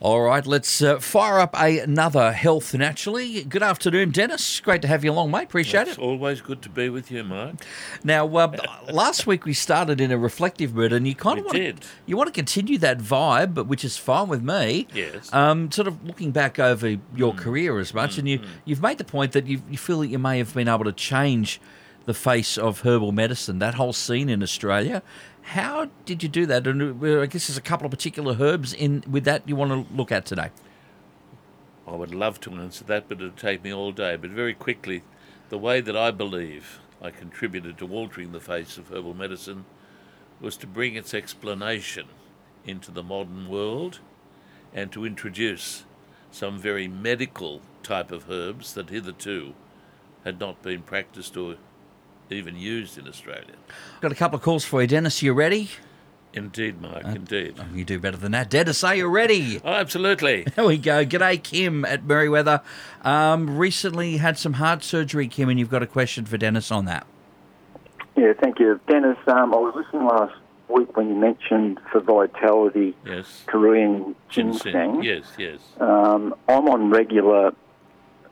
All right, let's fire up another Health Naturally. Good afternoon, Dennis. Great to have you along, mate. Appreciate it. It's always good to be with you, Mark. Now, last week we started in a reflective mood, and you kind of want to continue that vibe, but which is fine with me. Yes. Sort of looking back over your career as much, and you've made the point that you feel that you may have been able to change the face of herbal medicine, that whole scene in Australia. How did you do that? And I guess there's a couple of particular herbs in with that you want to look at today. I would love to answer that, but it would take me all day. But very quickly, the way that I believe I contributed to altering the face of herbal medicine was to bring its explanation into the modern world and to introduce some very medical type of herbs that hitherto had not been practiced or even used in Australia. Got a couple of calls for you, Dennis. You ready? Indeed, Mark, indeed. Oh, you do better than that. Dennis, are you ready? Oh, absolutely. There we go. G'day, Kim at Merriweather. Recently had some heart surgery, Kim, and you've got a question for Dennis on that. Yeah, thank you. Dennis, I was listening last week when you mentioned for vitality, yes, Korean ginseng. Yes, yes. I'm on regular,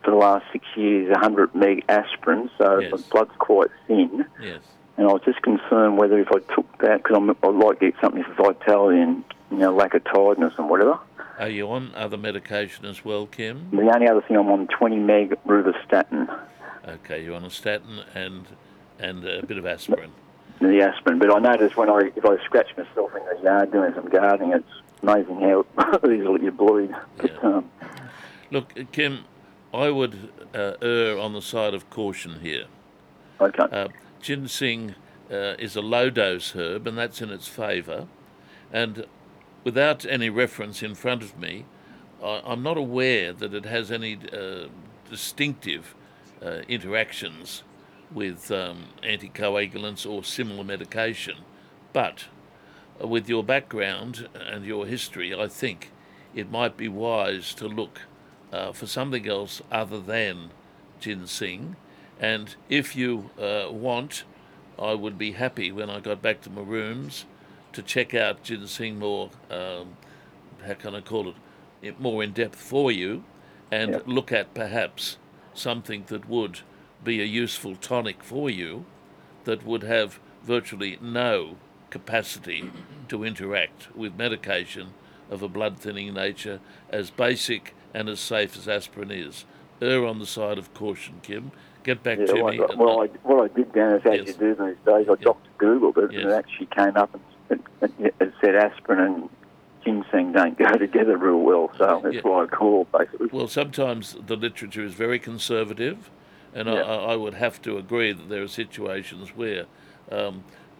for the last 6 years, 100 meg aspirin, so yes, my blood's quite thin. Yes. And I was just concerned whether if I took that, because I'd like to get something for vitality and, you know, lack of tiredness and whatever. Are you on other medication as well, Kim? The only other thing I'm on, 20 meg rosuvastatin. Okay, you're on a statin and a bit of aspirin. The aspirin, but I noticed if I scratch myself in the yard doing some gardening, it's amazing how easily you bleed. Yeah. But, look, Kim, I would err on the side of caution here. Okay. Ginseng is a low-dose herb, and that's in its favour. And without any reference in front of me, I'm not aware that it has any distinctive interactions with anticoagulants or similar medication. But with your background and your history, I think it might be wise to look for something else other than ginseng. And if you want, I would be happy when I got back to my rooms to check out ginseng more, how can I call it, more in depth for you, and yeah, look at perhaps something that would be a useful tonic for you that would have virtually no capacity to interact with medication of a blood-thinning nature, as basic and as safe as aspirin is. Err on the side of caution, Kim. Get back to me. Well, what I did, Dennis, as yes, you do these days, I Googled it, yes, and it actually came up and it said aspirin and ginseng don't go together real well, so that's why I called, basically. Well, sometimes the literature is very conservative, and I would have to agree that there are situations where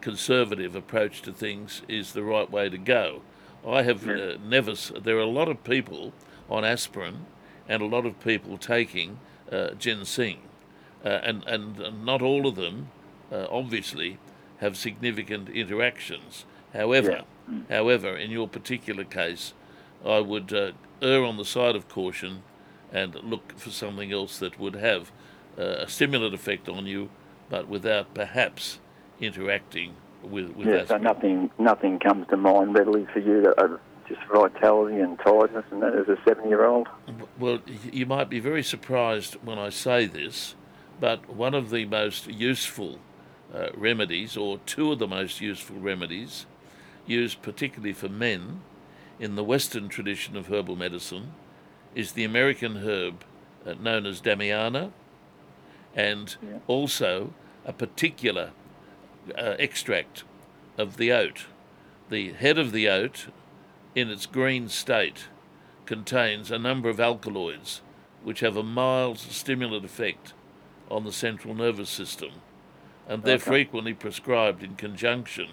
conservative approach to things is the right way to go. I have never... There are a lot of people on aspirin, and a lot of people taking ginseng. And not all of them, obviously, have significant interactions. However, in your particular case, I would err on the side of caution and look for something else that would have a stimulant effect on you, but without perhaps interacting with aspirin. So nothing comes to mind readily for you that... Just vitality and tiredness and that as a 7-year-old? Well, you might be very surprised when I say this, but one of the most useful remedies, or two of the most useful remedies, used particularly for men in the Western tradition of herbal medicine, is the American herb known as Damiana, and also a particular extract of the oat. The head of the oat, in its green state, contains a number of alkaloids which have a mild stimulant effect on the central nervous system, and they're frequently prescribed in conjunction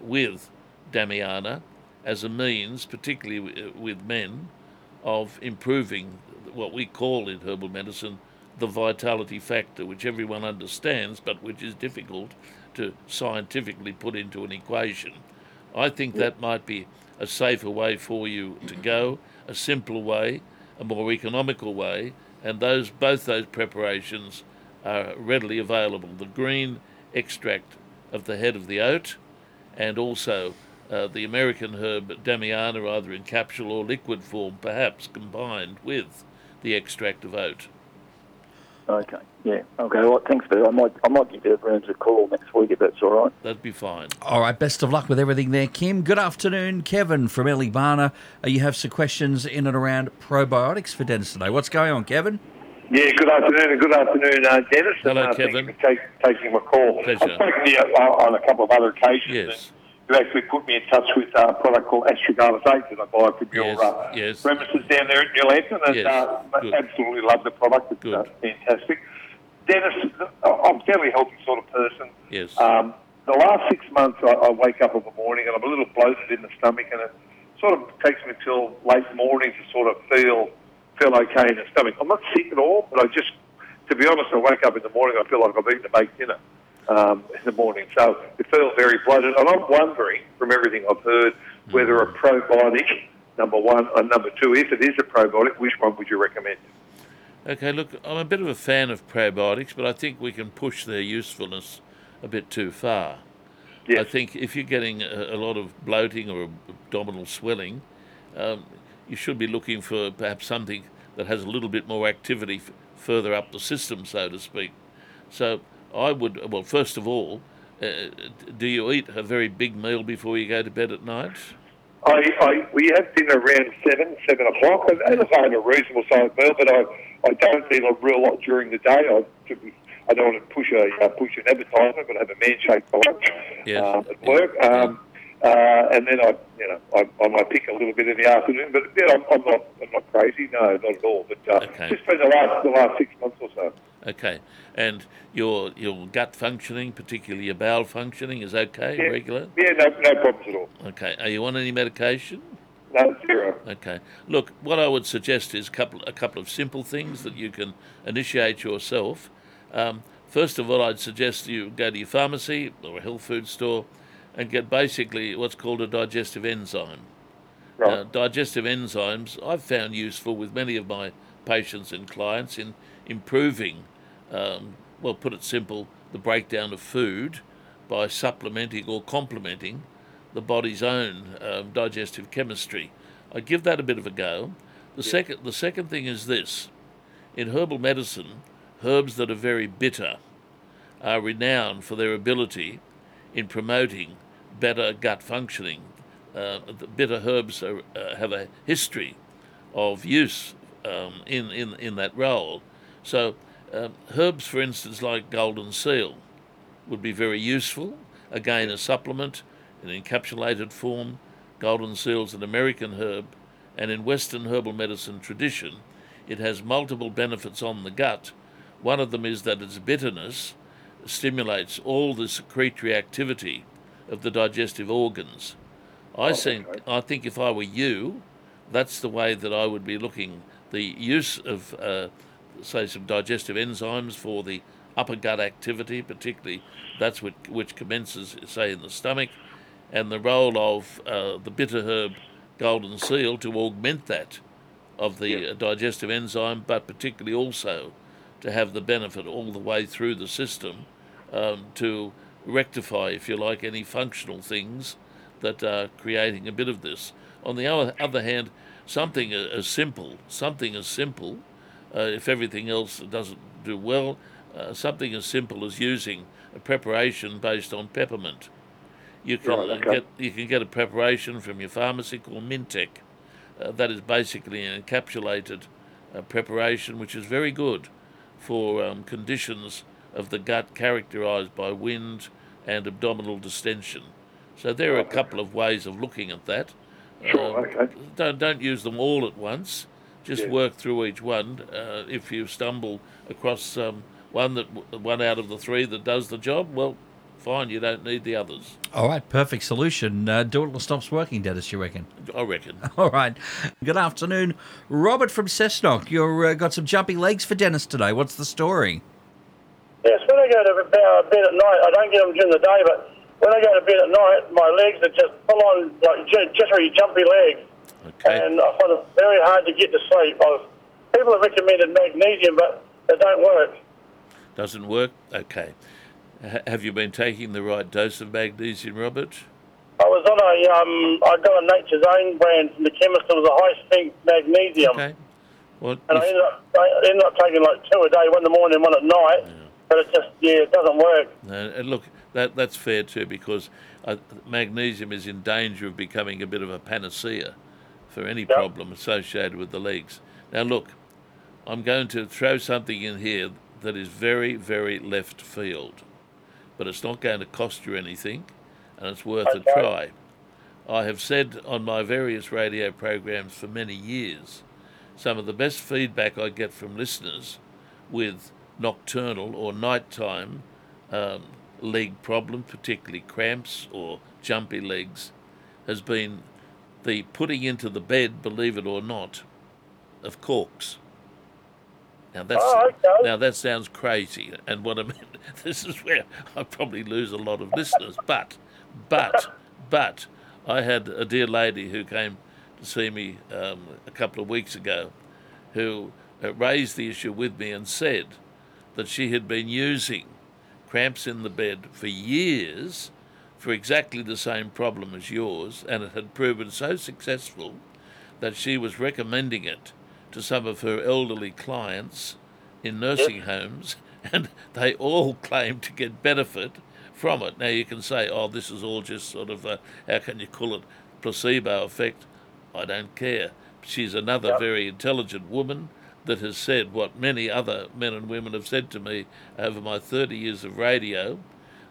with Damiana as a means, particularly with men, of improving what we call in herbal medicine the vitality factor, which everyone understands but which is difficult to scientifically put into an equation. I think that might be a safer way for you to go, a simpler way, a more economical way, and both those preparations are readily available. The green extract of the head of the oat and also the American herb Damiana, either in capsule or liquid form, perhaps combined with the extract of oat. Okay, yeah. Okay, well, thanks, Bill. I might give the rooms a call next week if that's all right. That'd be fine. All right, best of luck with everything there, Kim. Good afternoon, Kevin from Elibarna. You have some questions in and around probiotics for Dennis today. What's going on, Kevin? Yeah, good afternoon, Dennis. Hello, Kevin. Thanks for taking my call. Pleasure. I've spoken to you on a couple of other occasions. Yes. You actually put me in touch with a product called Astragalus 8 that I buy from your premises down there at Newhampton, and I absolutely love the product. It's fantastic. Dennis, I'm a fairly healthy sort of person. Yes. The last 6 months I wake up in the morning and I'm a little bloated in the stomach, and it sort of takes me till late morning to sort of feel okay in the stomach. I'm not sick at all, but I just, to be honest, I wake up in the morning I feel like I've eaten a baked dinner. In the morning, so it feels very bloated, and I'm wondering from everything I've heard whether a probiotic, number one, and number two, if it is a probiotic, which one would you recommend? Okay, look, I'm a bit of a fan of probiotics, but I think we can push their usefulness a bit too far. Yes. I think if you're getting a lot of bloating or abdominal swelling, you should be looking for perhaps something that has a little bit more activity further up the system, so to speak. So I would, well, first of all, do you eat a very big meal before you go to bed at night? We have dinner around 7 o'clock, and it's only a reasonable sized meal, but I don't eat a real lot during the day. I don't want to push an advertisement, but I have a man-shaped lunch at work. And then I might pick a little bit in the afternoon, but I'm not crazy, no, not at all. But just for the last 6 months or so. Okay, and your gut functioning, particularly your bowel functioning, is okay, regular? Yeah, no problems at all. Okay, are you on any medication? No, zero. Okay, look, what I would suggest is a couple of simple things that you can initiate yourself. First of all, I'd suggest you go to your pharmacy or a health food store and get basically what's called a digestive enzyme. Right. Now, digestive enzymes I've found useful with many of my patients and clients in improving, put it simple, the breakdown of food by supplementing or complementing the body's own digestive chemistry. I give that a bit of a go. The second thing is this. In herbal medicine, herbs that are very bitter are renowned for their ability in promoting better gut functioning. The bitter herbs have a history of use in that role. So herbs, for instance, like golden seal would be very useful. Again, a supplement in encapsulated form. Golden seal's an American herb, and in Western herbal medicine tradition, it has multiple benefits on the gut. One of them is that its bitterness stimulates all the secretory activity of the digestive organs. I think if I were you, that's the way that I would be looking. The use of, say, some digestive enzymes for the upper gut activity, particularly that's which commences, say, in the stomach, and the role of the bitter herb golden seal to augment that of the digestive enzyme, but particularly also to have the benefit all the way through the system to rectify, if you like, any functional things that are creating a bit of this. On the other hand, something as simple, if everything else doesn't do well, something as simple as using a preparation based on peppermint. You can get a preparation from your pharmacy called Mintec. That is basically an encapsulated preparation which is very good for conditions of the gut characterised by wind and abdominal distension. So there are a couple of ways of looking at that. Sure, okay. Don't use them all at once. Just work through each one. If you stumble across one out of the three that does the job, well, fine, you don't need the others. All right, perfect solution. Do it till it stops working, Dennis, you reckon? I reckon. All right. Good afternoon. Robert from Cessnock, you've got some jumpy legs for Dennis today. What's the story? Yes, when I go to bed at night, I don't get them during the day, but when I go to bed at night, my legs are just full on, like, jittery, jumpy legs. Okay. And I find it very hard to get to sleep. People have recommended magnesium, but it don't work. Doesn't work? Okay. Have you been taking the right dose of magnesium, Robert? I was on a, I got a Nature's Own brand from the chemist. It was a high-strength magnesium. Okay. Well, and I ended up taking like two a day, one in the morning and one at night. Yeah. But it just, yeah, it doesn't work. And look, that's fair too, because magnesium is in danger of becoming a bit of a panacea for any problem associated with the legs. Now, look, I'm going to throw something in here that is very, very left field, but it's not going to cost you anything, and it's worth a try. I have said on my various radio programs for many years, some of the best feedback I get from listeners with nocturnal or nighttime leg problems, particularly cramps or jumpy legs, has been the putting into the bed, believe it or not, of corks. Now, now that sounds crazy, and what I mean, this is where I probably lose a lot of listeners, but I had a dear lady who came to see me a couple of weeks ago who raised the issue with me and said that she had been using cramps in the bed for years for exactly the same problem as yours, and it had proven so successful that she was recommending it to some of her elderly clients in nursing homes, and they all claimed to get benefit from it. Now, you can say, oh, this is all just sort of a, how can you call it, placebo effect. I don't care. She's another very intelligent woman that has said what many other men and women have said to me over my 30 years of radio,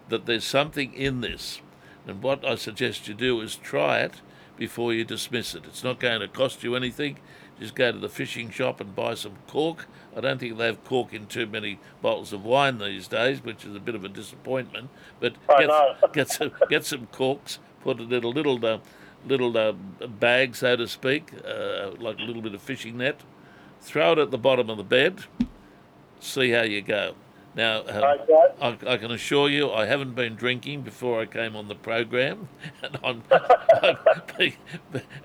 that there's something in this. And what I suggest you do is try it before you dismiss it. It's not going to cost you anything. Just go to the fishing shop and buy some cork. I don't think they have cork in too many bottles of wine these days, which is a bit of a disappointment. But get some corks, put it in a little bag, so to speak, like a little bit of fishing net. Throw it at the bottom of the bed. See how you go. Now, I can assure you, I haven't been drinking before I came on the program, and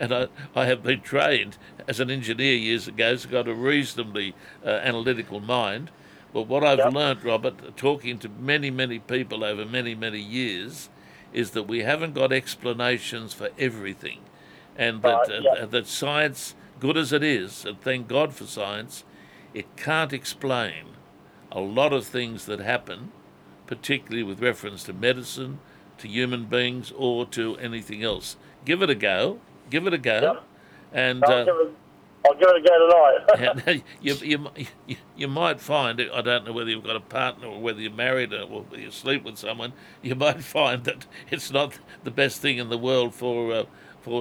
I have been trained as an engineer years ago, so I've got a reasonably analytical mind. But what I've learned, Robert, talking to many, many people over many, many years, is that we haven't got explanations for everything, and that science, good as it is, and thank God for science, it can't explain a lot of things that happen, particularly with reference to medicine, to human beings, or to anything else. Give it a go. And I'll give it a go tonight. you might find, I don't know whether you've got a partner or whether you're married or whether you sleep with someone, you might find that it's not the best thing in the world for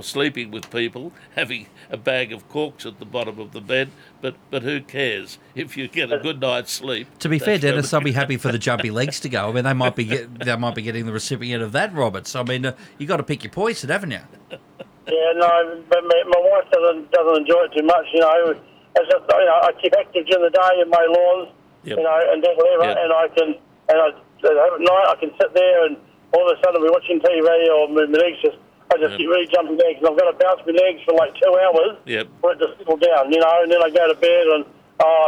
sleeping with people, having a bag of corks at the bottom of the bed, but who cares if you get a good night's sleep? To be fair, Dennis, I'll be happy for the jumpy legs to go. I mean, they might be getting the recipient of that, Robert. So I mean, you got to pick your poison, haven't you? Yeah, no, but my wife doesn't enjoy it too much. You know, it's just, you know, I keep active during the day in my lawns, you know, and whatever, and at night I can sit there and all of a sudden I'll be watching TV or my legs just. I just keep really jumping legs, and I've got to bounce my legs for like 2 hours for it to settle down, you know, and then I go to bed and,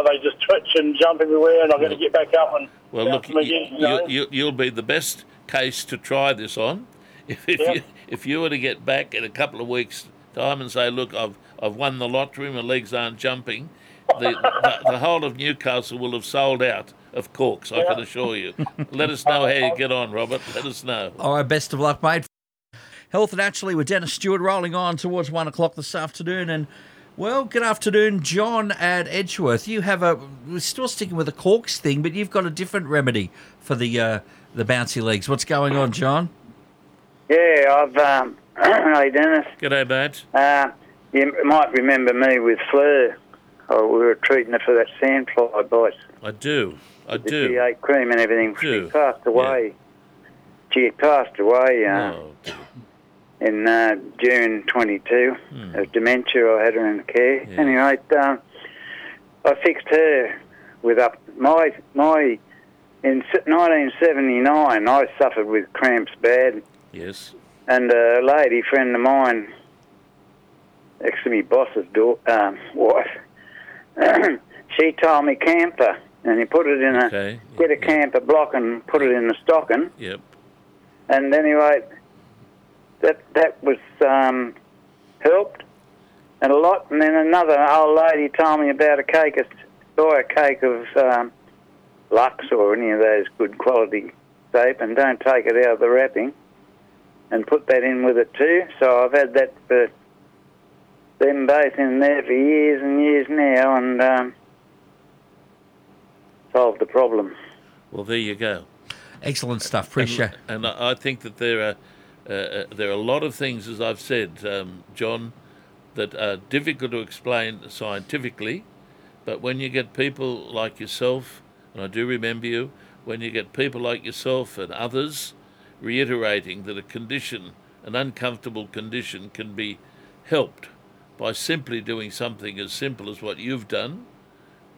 they just twitch and jump everywhere, and I've got to get back up and bounce them again, you know? You'll be the best case to try this on. If you were to get back in a couple of weeks' time and say, look, I've won the lottery, my legs aren't jumping, the whole of Newcastle will have sold out of corks, I can assure you. Let us know how you get on, Robert. Let us know. All right, best of luck, mate. Health Naturally with Denis Stewart, rolling on towards 1 o'clock this afternoon. And, well, good afternoon, John at Edgeworth. You have we're still sticking with the corks thing, but you've got a different remedy for the bouncy legs. What's going on, John? Yeah, hey, Dennis. G'day, mate. You might remember me with Fleur. Oh, we were treating her for that sandfly bite. I do. She ate cream and everything. She passed away. Yeah. She passed away, in June 22, of dementia. I had her in care. Yeah. Anyway, I fixed her with in 1979, I suffered with cramps bad. Yes. And a lady friend of mine, actually my boss's wife, she told me camphor, and you put it in a camphor block and put it in the stocking. Yep. And anyway, that was helped and a lot. And then another old lady told me about a cake, a soya cake of Lux or any of those good quality soap, and don't take it out of the wrapping, and put that in with it too. So I've had that for them both in there for years and years now, and solved the problem. Well, there you go. Excellent stuff. Appreciate it. And I think that there are a lot of things, as I've said, John, that are difficult to explain scientifically, but when you get people like yourself, and I do remember you, when you get people like yourself and others reiterating that a condition, an uncomfortable condition, can be helped by simply doing something as simple as what you've done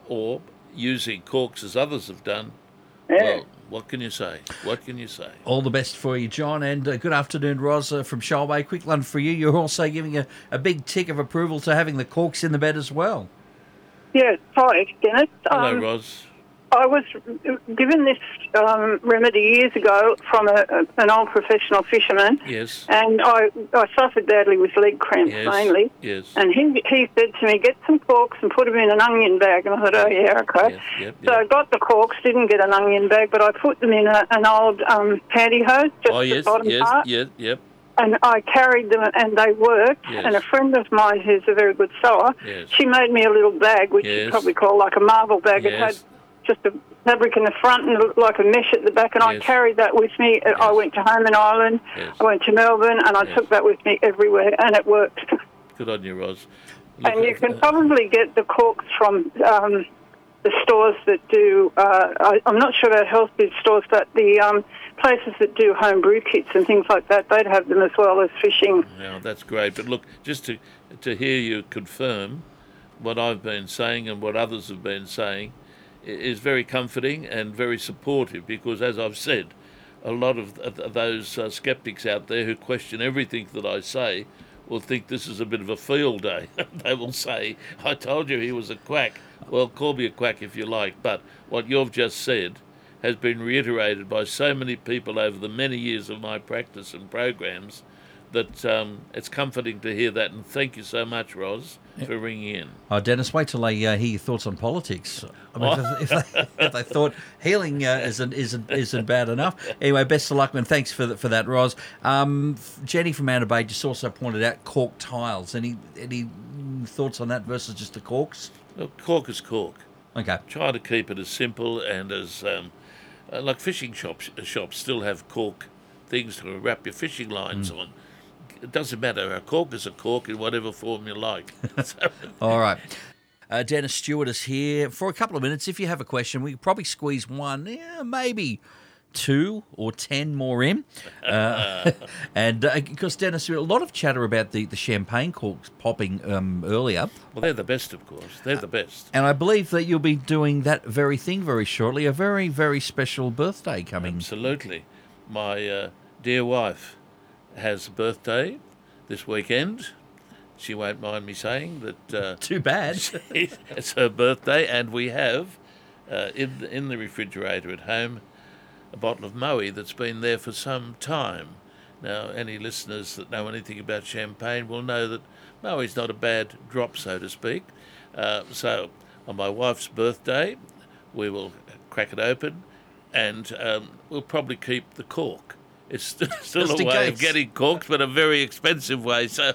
or using corks as others have done, well, what can you say? What can you say? All the best for you, John, and good afternoon, Ros, from Shoalway. Quick one for you. You're also giving a big tick of approval to having the corks in the bed as well. Yeah, hi, Dennis. Hello, Ros. I was given this remedy years ago from an old professional fisherman. Yes. And I suffered badly with leg cramps, yes, mainly. Yes. And he said to me, get some corks and put them in an onion bag. And I thought, oh, yeah, okay. Yep, yep, yep. So I got the corks, didn't get an onion bag, but I put them in an old pantyhose, just the bottom part. Oh, yes, yes, yep. And I carried them, and they worked. Yes. And a friend of mine who's a very good sewer, yes, she made me a little bag, which yes, you probably call like a marble bag. Yes. It had just a fabric in the front and looked like a mesh at the back, and yes, I carried that with me. Yes. I went to home in Ireland, yes, I went to Melbourne, and I yes, took that with me everywhere, and it worked. Good on you, Ros. Look, and you can probably get the corks from the stores that do, I'm not sure about health food stores, but the places that do home brew kits and things like that, they'd have them as well as fishing. Yeah, that's great. But look, just to hear you confirm what I've been saying and what others have been saying, is very comforting and very supportive, because, as I've said, a lot of those sceptics out there who question everything that I say will think this is a bit of a field day. They will say, I told you he was a quack. Well, call me a quack if you like, but what you've just said has been reiterated by so many people over the many years of my practice and programs that it's comforting to hear that, and thank you so much, Ros, for ringing in. Oh, Dennis, wait till they hear your thoughts on politics. I mean, if they thought healing isn't bad enough. Anyway, best of luck, man. Thanks for that, Ros. Jenny from Outer Bay just also pointed out cork tiles. Any thoughts on that versus just the corks? Look, cork is cork. Okay. Try to keep it as simple and as like fishing shops still have cork things to wrap your fishing lines on. It doesn't matter. A cork is a cork in whatever form you like. All right. Denis Stewart is here for a couple of minutes. If you have a question, we can probably squeeze one, maybe 2 or 10 more in. And because, Denis, a lot of chatter about the champagne corks popping earlier. Well, they're the best, of course. They're the best. And I believe that you'll be doing that very thing very shortly, a very, very special birthday coming. Absolutely. My dear wife has a birthday this weekend. She won't mind me saying that. Too bad. It's her birthday, and we have in the refrigerator at home a bottle of Moët that's been there for some time. Now, any listeners that know anything about champagne will know that Moët's not a bad drop, so to speak. So on my wife's birthday, we will crack it open, and we'll probably keep the cork. It's still a way of getting corks, but a very expensive way. So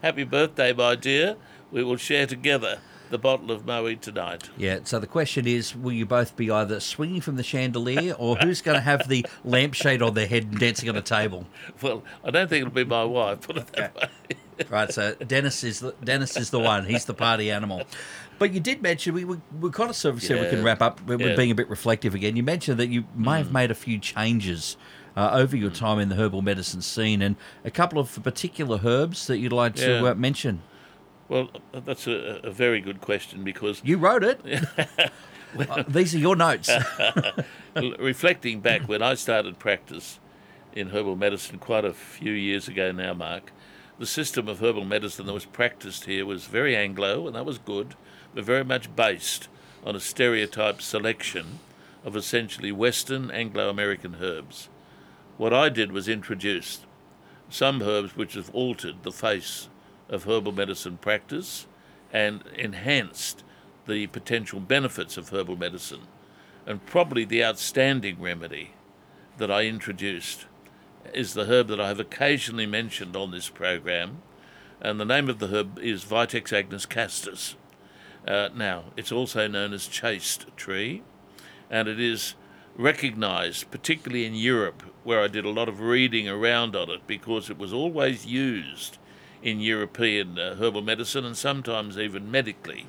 happy birthday, my dear. We will share together the bottle of Moët tonight. Yeah, so the question is, will you both be either swinging from the chandelier or who's going to have the lampshade on their head and dancing on the table? Well, I don't think it'll be my wife, put it that way. Right, so Dennis is the one. He's the party animal. But you did mention, we kind of sort of said we can wrap up. We're being a bit reflective again. You mentioned that you may have made a few changes over your time in the herbal medicine scene, and a couple of particular herbs that you'd like to mention. Well, that's a very good question, because... You wrote it. Well, these are your notes. Reflecting back, when I started practice in herbal medicine quite a few years ago now, Mark, the system of herbal medicine that was practiced here was very Anglo, and that was good, but very much based on a stereotype selection of essentially Western Anglo-American herbs. What I did was introduce some herbs which have altered the face of herbal medicine practice and enhanced the potential benefits of herbal medicine. And probably the outstanding remedy that I introduced is the herb that I have occasionally mentioned on this program, and the name of the herb is Vitex agnus castus. Now, it's also known as chaste tree, and it is recognised, particularly in Europe, where I did a lot of reading around on it, because it was always used in European herbal medicine and sometimes even medically.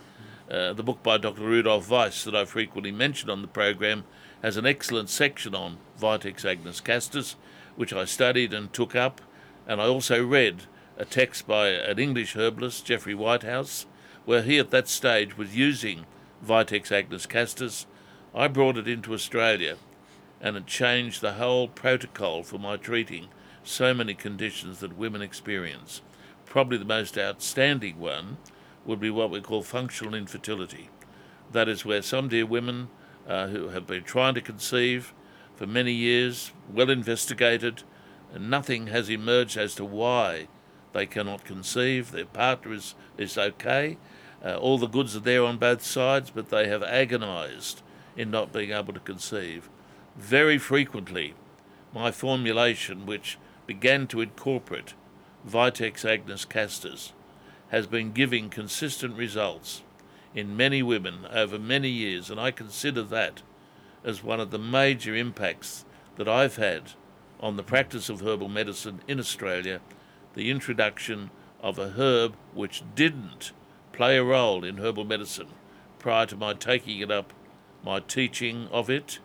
The book by Dr. Rudolf Weiss that I frequently mention on the program has an excellent section on Vitex agnus castus, which I studied and took up, and I also read a text by an English herbalist, Geoffrey Whitehouse, where he at that stage was using Vitex agnus castus. I brought it into Australia, and it changed the whole protocol for my treating so many conditions that women experience. Probably the most outstanding one would be what we call functional infertility. That is where some dear women who have been trying to conceive for many years, well investigated, and nothing has emerged as to why they cannot conceive. Their partner is okay. All the goods are there on both sides, but they have agonised in not being able to conceive. Very frequently, my formulation, which began to incorporate Vitex agnus castus, has been giving consistent results in many women over many years, and I consider that as one of the major impacts that I've had on the practice of herbal medicine in Australia, the introduction of a herb which didn't play a role in herbal medicine prior to my taking it up, my teaching of it,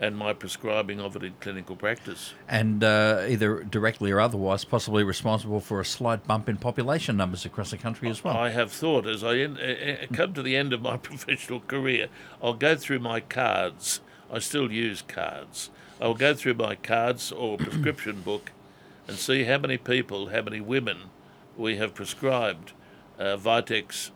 and my prescribing of it in clinical practice. And either directly or otherwise, possibly responsible for a slight bump in population numbers across the country as well. I have thought, as I come to the end of my professional career, I'll go through my cards. I still use cards. I'll go through my cards or prescription book and see how many people, how many women we have prescribed Vitex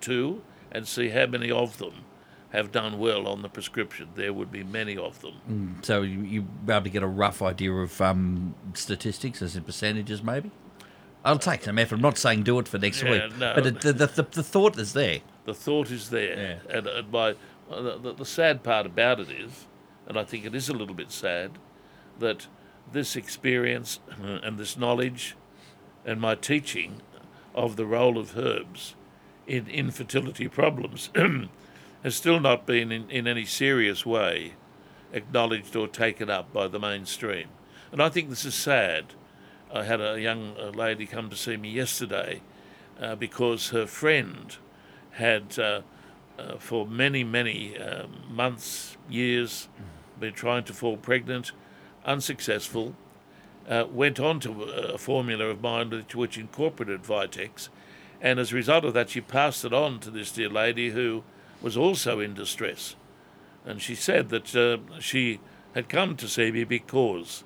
to, and see how many of them have done well on the prescription. There would be many of them. So you're able to get a rough idea of statistics, as in percentages maybe? I'll take some effort. I'm not saying do it for next week. No. But the thought is there. The thought is there. Yeah. And the sad part about it is, and I think it is a little bit sad, that this experience and this knowledge and my teaching of the role of herbs in infertility problems has still not been in any serious way acknowledged or taken up by the mainstream. And I think this is sad. I had a young lady come to see me yesterday because her friend had, for many months, years, been trying to fall pregnant, unsuccessful, went on to a formula of mine which incorporated Vitex, and as a result of that she passed it on to this dear lady who was also in distress. And she said that she had come to see me because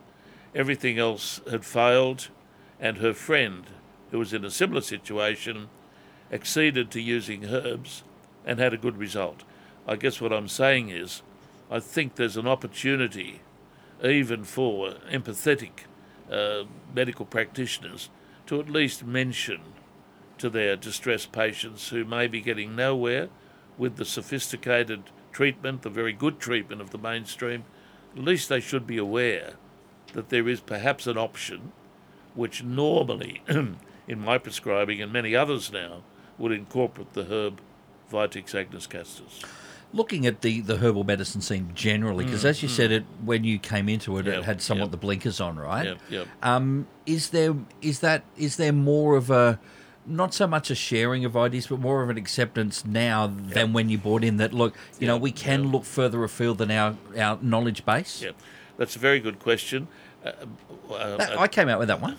everything else had failed, and her friend, who was in a similar situation, acceded to using herbs and had a good result. I guess what I'm saying is, I think there's an opportunity even for empathetic medical practitioners to at least mention to their distressed patients who may be getting nowhere with the sophisticated treatment, the very good treatment of the mainstream, at least they should be aware that there is perhaps an option which normally, in my prescribing and many others now, would incorporate the herb Vitex agnus castus. Looking at the herbal medicine scene generally, because as you said, it when you came into it, it had somewhat the blinkers on, right? Yep. Is there more of a, not so much a sharing of ideas, but more of an acceptance now than when you bought in that, look, you know, we can look further afield than our knowledge base? Yeah, that's a very good question. I came out with that one.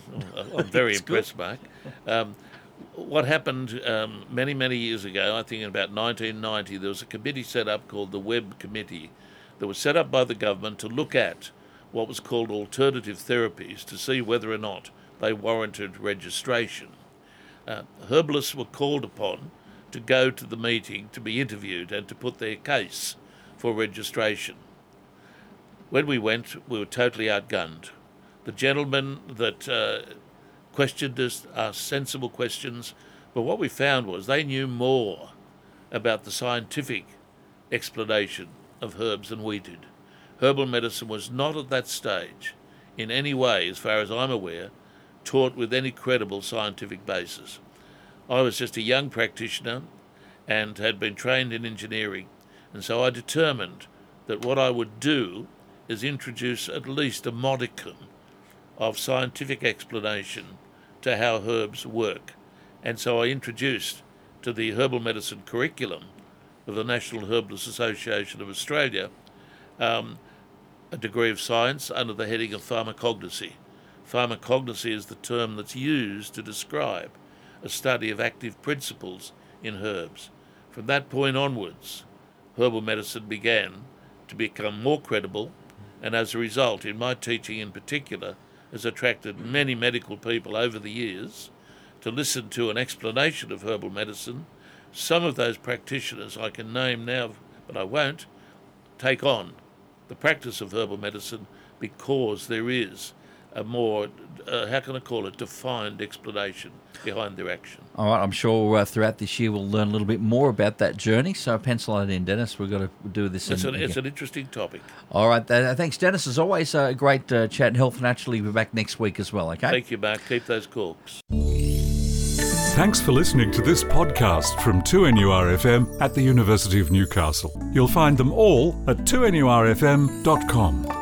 I'm very impressed, Mark. What happened many years ago, I think in about 1990, there was a committee set up called the Web Committee that was set up by the government to look at what was called alternative therapies to see whether or not they warranted registration. Herbalists were called upon to go to the meeting to be interviewed and to put their case for registration. When we went, we were totally outgunned. The gentleman that questioned us, asked sensible questions, but what we found was they knew more about the scientific explanation of herbs than we did. Herbal medicine was not at that stage, in any way, as far as I'm aware, taught with any credible scientific basis. I was just a young practitioner and had been trained in engineering, and so I determined that what I would do is introduce at least a modicum of scientific explanation to how herbs work. And so I introduced to the herbal medicine curriculum of the National Herbalist Association of Australia a degree of science under the heading of pharmacognosy. Pharmacognosy is the term that's used to describe a study of active principles in herbs. From that point onwards, herbal medicine began to become more credible, and as a result, in my teaching in particular, has attracted many medical people over the years to listen to an explanation of herbal medicine. Some of those practitioners I can name now, but I won't, take on the practice of herbal medicine because there is a more, how can I call it, defined explanation behind their action. All right, I'm sure throughout this year we'll learn a little bit more about that journey. So pencil it in, Dennis. We've got to do this. It's an interesting topic. All right, thanks, Dennis. As always, a great chat. Health Naturally, we'll be back next week as well, okay? Thank you, Mark. Keep those corks. Thanks for listening to this podcast from 2NURFM at the University of Newcastle. You'll find them all at 2NURFM.com.